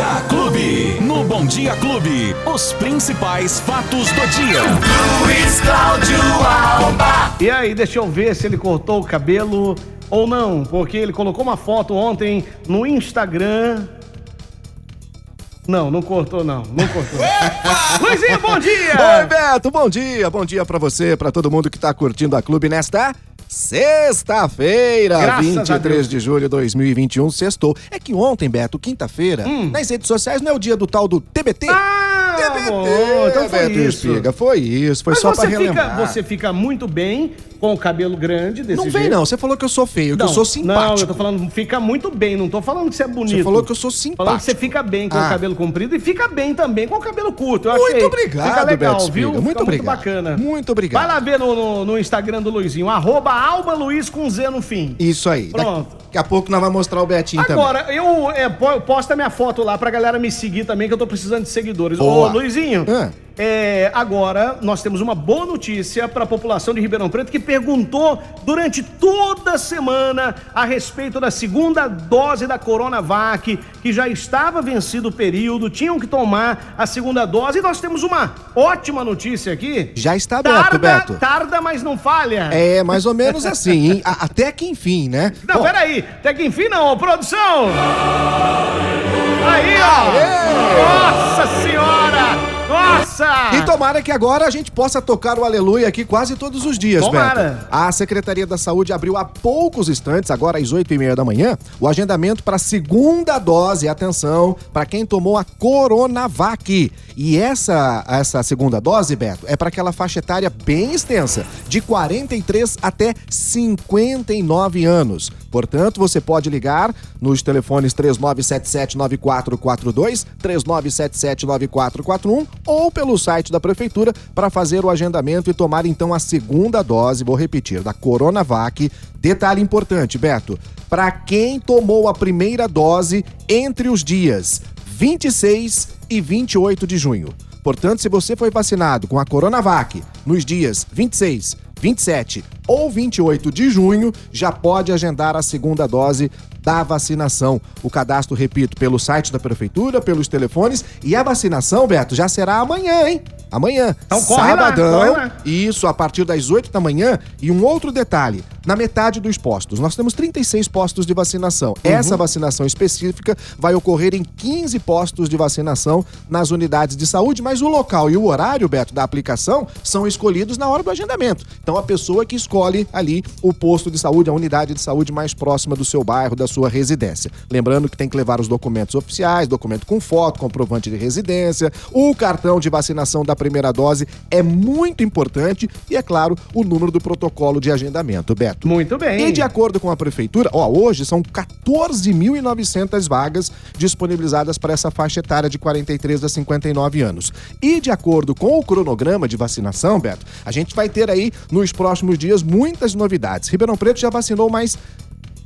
Dia Clube. No Bom Dia Clube, os principais fatos do dia. Luiz Cláudio Alba. E aí, deixa eu ver se ele cortou o cabelo ou não, porque ele colocou uma foto ontem no Instagram. Não cortou. Luizinho, bom dia! Oi, Beto, bom dia! Bom dia pra você, pra todo mundo que tá curtindo a Clube nesta sexta-feira, 23 de julho de 2021, sextou. É que ontem, Beto, quinta-feira, nas redes sociais não é o dia do tal do TBT? Então foi isso. Espiga, foi mas só pra relembrar. Você fica muito bem com o cabelo grande desse jeito. Não vem não, você falou que eu sou feio, que eu sou simpático. Não, eu tô falando fica muito bem, não tô falando que você é bonito. Você falou que eu sou simpático. Falando que você fica bem com o cabelo comprido e fica bem também com o cabelo curto. Eu achei, muito obrigado, fica legal, Beto, viu? Muito fica obrigado. Muito bacana. Muito obrigado. Vai lá ver no Instagram do Luizinho, @albaluiz com Z no fim. Isso aí. Pronto. Daqui a pouco nós vamos mostrar o Betinho também. Agora, eu posto a minha foto lá pra galera me seguir também, que eu tô precisando de seguidores. Boa. Ô, Luizinho, agora nós temos uma boa notícia para a população de Ribeirão Preto que perguntou durante toda a semana a respeito da segunda dose da Coronavac, que já estava vencido o período, tinham que tomar a segunda dose, e nós temos uma ótima notícia aqui. Já está aberto, Beto. Tarda, mas não falha. É, mais ou menos assim, hein? Até que enfim, né? Não, peraí, até que enfim não, produção! Aí, ó! Nossa Senhora! Nossa! E tomara que agora a gente possa tocar o Aleluia aqui quase todos os dias, tomara. Beto. A Secretaria da Saúde abriu há poucos instantes, agora às 8:30 da manhã, o agendamento para a segunda dose, atenção, para quem tomou a Coronavac. E essa segunda dose, Beto, é para aquela faixa etária bem extensa, de 43 até 59 anos. Portanto, você pode ligar nos telefones 3977-9442, 3977-9441, ou pelo site da Prefeitura para fazer o agendamento e tomar então a segunda dose, vou repetir, da Coronavac. Detalhe importante, Beto, para quem tomou a primeira dose entre os dias 26 e 28 de junho. Portanto, se você foi vacinado com a Coronavac nos dias 26, 27 ou 28 de junho, já pode agendar a segunda dose da vacinação. O cadastro, repito, pelo site da Prefeitura, pelos telefones, e a vacinação, Beto, já será amanhã, hein? Amanhã, então, sabadão, isso, a partir das 8 da manhã. E um outro detalhe, na metade dos postos, nós temos 36 postos de vacinação. Essa vacinação específica vai ocorrer em 15 postos de vacinação nas unidades de saúde, mas o local e o horário, Beto, da aplicação são escolhidos na hora do agendamento. Então a pessoa que escolhe ali o posto de saúde, a unidade de saúde mais próxima do seu bairro, da sua residência. Lembrando que tem que levar os documentos oficiais, documento com foto, comprovante de residência, o cartão de vacinação da primeira dose é muito importante e, é claro, o número do protocolo de agendamento, Beto. Muito bem. E de acordo com a Prefeitura, hoje são 14.900 vagas disponibilizadas para essa faixa etária de 43 a 59 anos. E de acordo com o cronograma de vacinação, Beto, a gente vai ter aí nos próximos dias muitas novidades. Ribeirão Preto já vacinou mais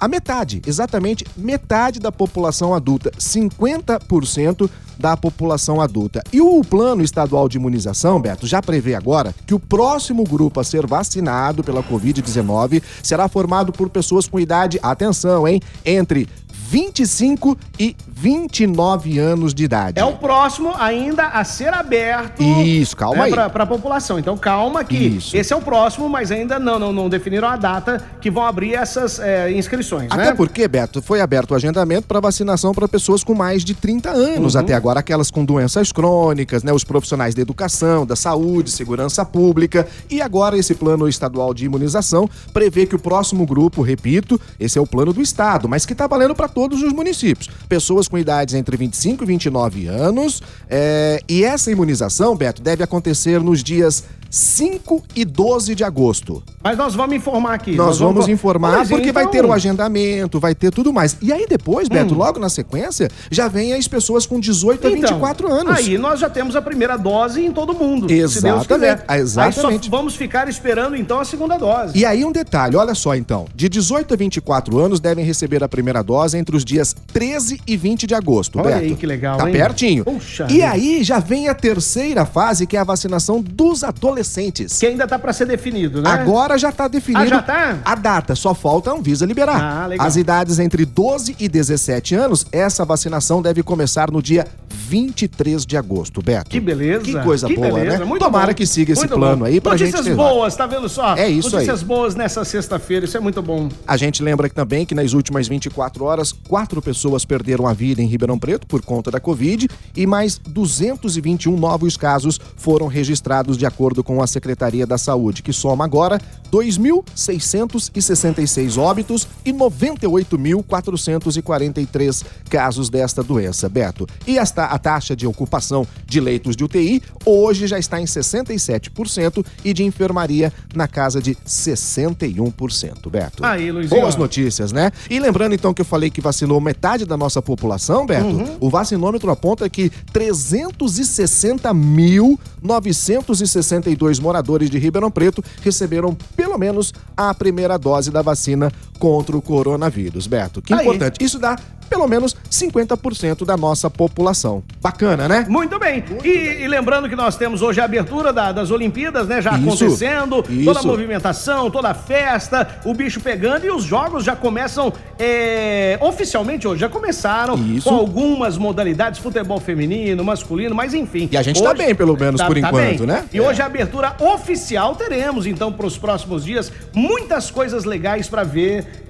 a metade, exatamente metade da população adulta, 50%. Da população adulta. E o Plano Estadual de Imunização, Beto, já prevê agora que o próximo grupo a ser vacinado pela Covid-19 será formado por pessoas com idade, atenção, hein, entre 25 e 29 anos de idade. É o próximo ainda a ser aberto. Isso, calma aí. Para a população. Então calma que esse é o próximo, mas ainda não definiram a data que vão abrir essas inscrições, né? Até porque, Beto, foi aberto o agendamento para vacinação para pessoas com mais de 30 anos, até agora aquelas com doenças crônicas, né? Os profissionais da educação, da saúde, segurança pública. E agora esse Plano Estadual de Imunização prevê que o próximo grupo, repito, esse é o plano do Estado, mas que está valendo para todos os municípios. Pessoas com idades entre 25 e 29 anos. E essa imunização, Beto, deve acontecer nos dias 5 e 12 de agosto. Mas nós vamos informar aqui. Nós vamos informar, mas, porque então vai ter o agendamento, vai ter tudo mais. E aí depois, Beto, logo na sequência, já vem as pessoas com 18 a 24 anos. Aí nós já temos a primeira dose em todo mundo. Exatamente. Se Deus quiser. Exatamente. Aí só vamos ficar esperando então a segunda dose. E aí um detalhe, olha só então. De 18 a 24 anos devem receber a primeira dose entre os dias 13 e 20 de agosto, Beto. Olha aí que legal, hein? Tá pertinho. Puxa, e aí já vem a terceira fase, que é a vacinação dos adolescentes. adolescentes. Que ainda tá para ser definido, né? Agora já tá definido a data, só falta a Anvisa liberar. Ah, legal. As idades entre 12 e 17 anos, essa vacinação deve começar no dia 23 de agosto, Beto. Que beleza. Que coisa boa, beleza, né? Muito Tomara bom. Que siga esse muito plano bom. Aí pra Notícias gente... Notícias boas, tá vendo só? É isso. Notícias aí. Boas nessa sexta-feira, isso é muito bom. A gente lembra também que nas últimas 24 horas, 4 pessoas perderam a vida em Ribeirão Preto por conta da Covid e mais 221 novos casos foram registrados de acordo com a Secretaria da Saúde, que soma agora 2.666 óbitos e 98.443 casos desta doença, Beto. E a taxa de ocupação de leitos de UTI hoje já está em 67% e de enfermaria na casa de 61%, Beto. Aí, Luizinho. Boas notícias, né? E lembrando então que eu falei que vacinou metade da nossa população, Beto, o vacinômetro aponta que 360.962 moradores de Ribeirão Preto receberam pelo menos a primeira dose da vacina contra o coronavírus, Beto. Que importante. Isso dá pelo menos 50% da nossa população. Bacana, né? Muito bem. E lembrando que nós temos hoje a abertura das Olimpíadas, né? Já isso, acontecendo. Isso. Toda a movimentação, toda a festa, o bicho pegando e os jogos já começam oficialmente hoje. Já começaram com algumas modalidades, futebol feminino, masculino, mas enfim. E a gente hoje, tá bem, pelo menos, por enquanto, bem. Né? E hoje a abertura oficial teremos, então, para os próximos dias, muitas coisas legais para ver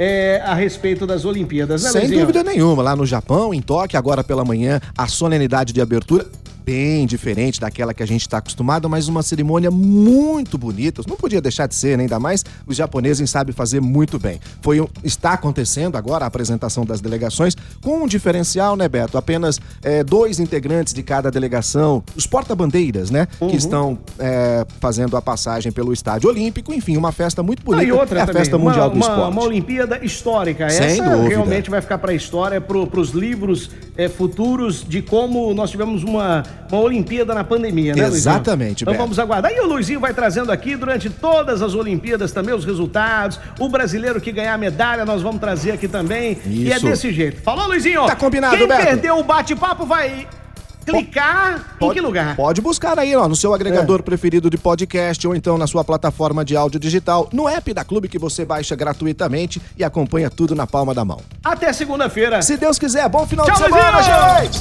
a respeito das Olimpíadas, né, Luizinho? Sem dúvida nenhuma. Lá no Japão, em Tóquio, agora pela manhã, a solenidade de abertura bem diferente daquela que a gente está acostumado, mas uma cerimônia muito bonita. Não podia deixar de ser, né? Ainda mais os japoneses sabem fazer muito bem. Está acontecendo agora a apresentação das delegações com um diferencial, né, Beto? Apenas 2 integrantes de cada delegação, os porta-bandeiras, né? Que estão fazendo a passagem pelo Estádio Olímpico. Enfim, uma festa muito bonita. E outra a festa mundial do esporte. Uma Olimpíada histórica. Sem Essa dúvida. Realmente vai ficar para a história, para os livros futuros de como nós tivemos uma Olimpíada na pandemia, né, Luizinho? Exatamente, Beto. Então vamos aguardar. E o Luizinho vai trazendo aqui, durante todas as Olimpíadas também, os resultados. O brasileiro que ganhar a medalha, nós vamos trazer aqui também. Isso. E é desse jeito. Falou, Luizinho? Tá combinado, Beto. Quem perdeu o bate-papo vai... clicar em que lugar? Pode buscar aí, ó, no seu agregador preferido de podcast ou então na sua plataforma de áudio digital, no app da Clube que você baixa gratuitamente e acompanha tudo na palma da mão. Até segunda-feira. Se Deus quiser, bom final de semana, gente!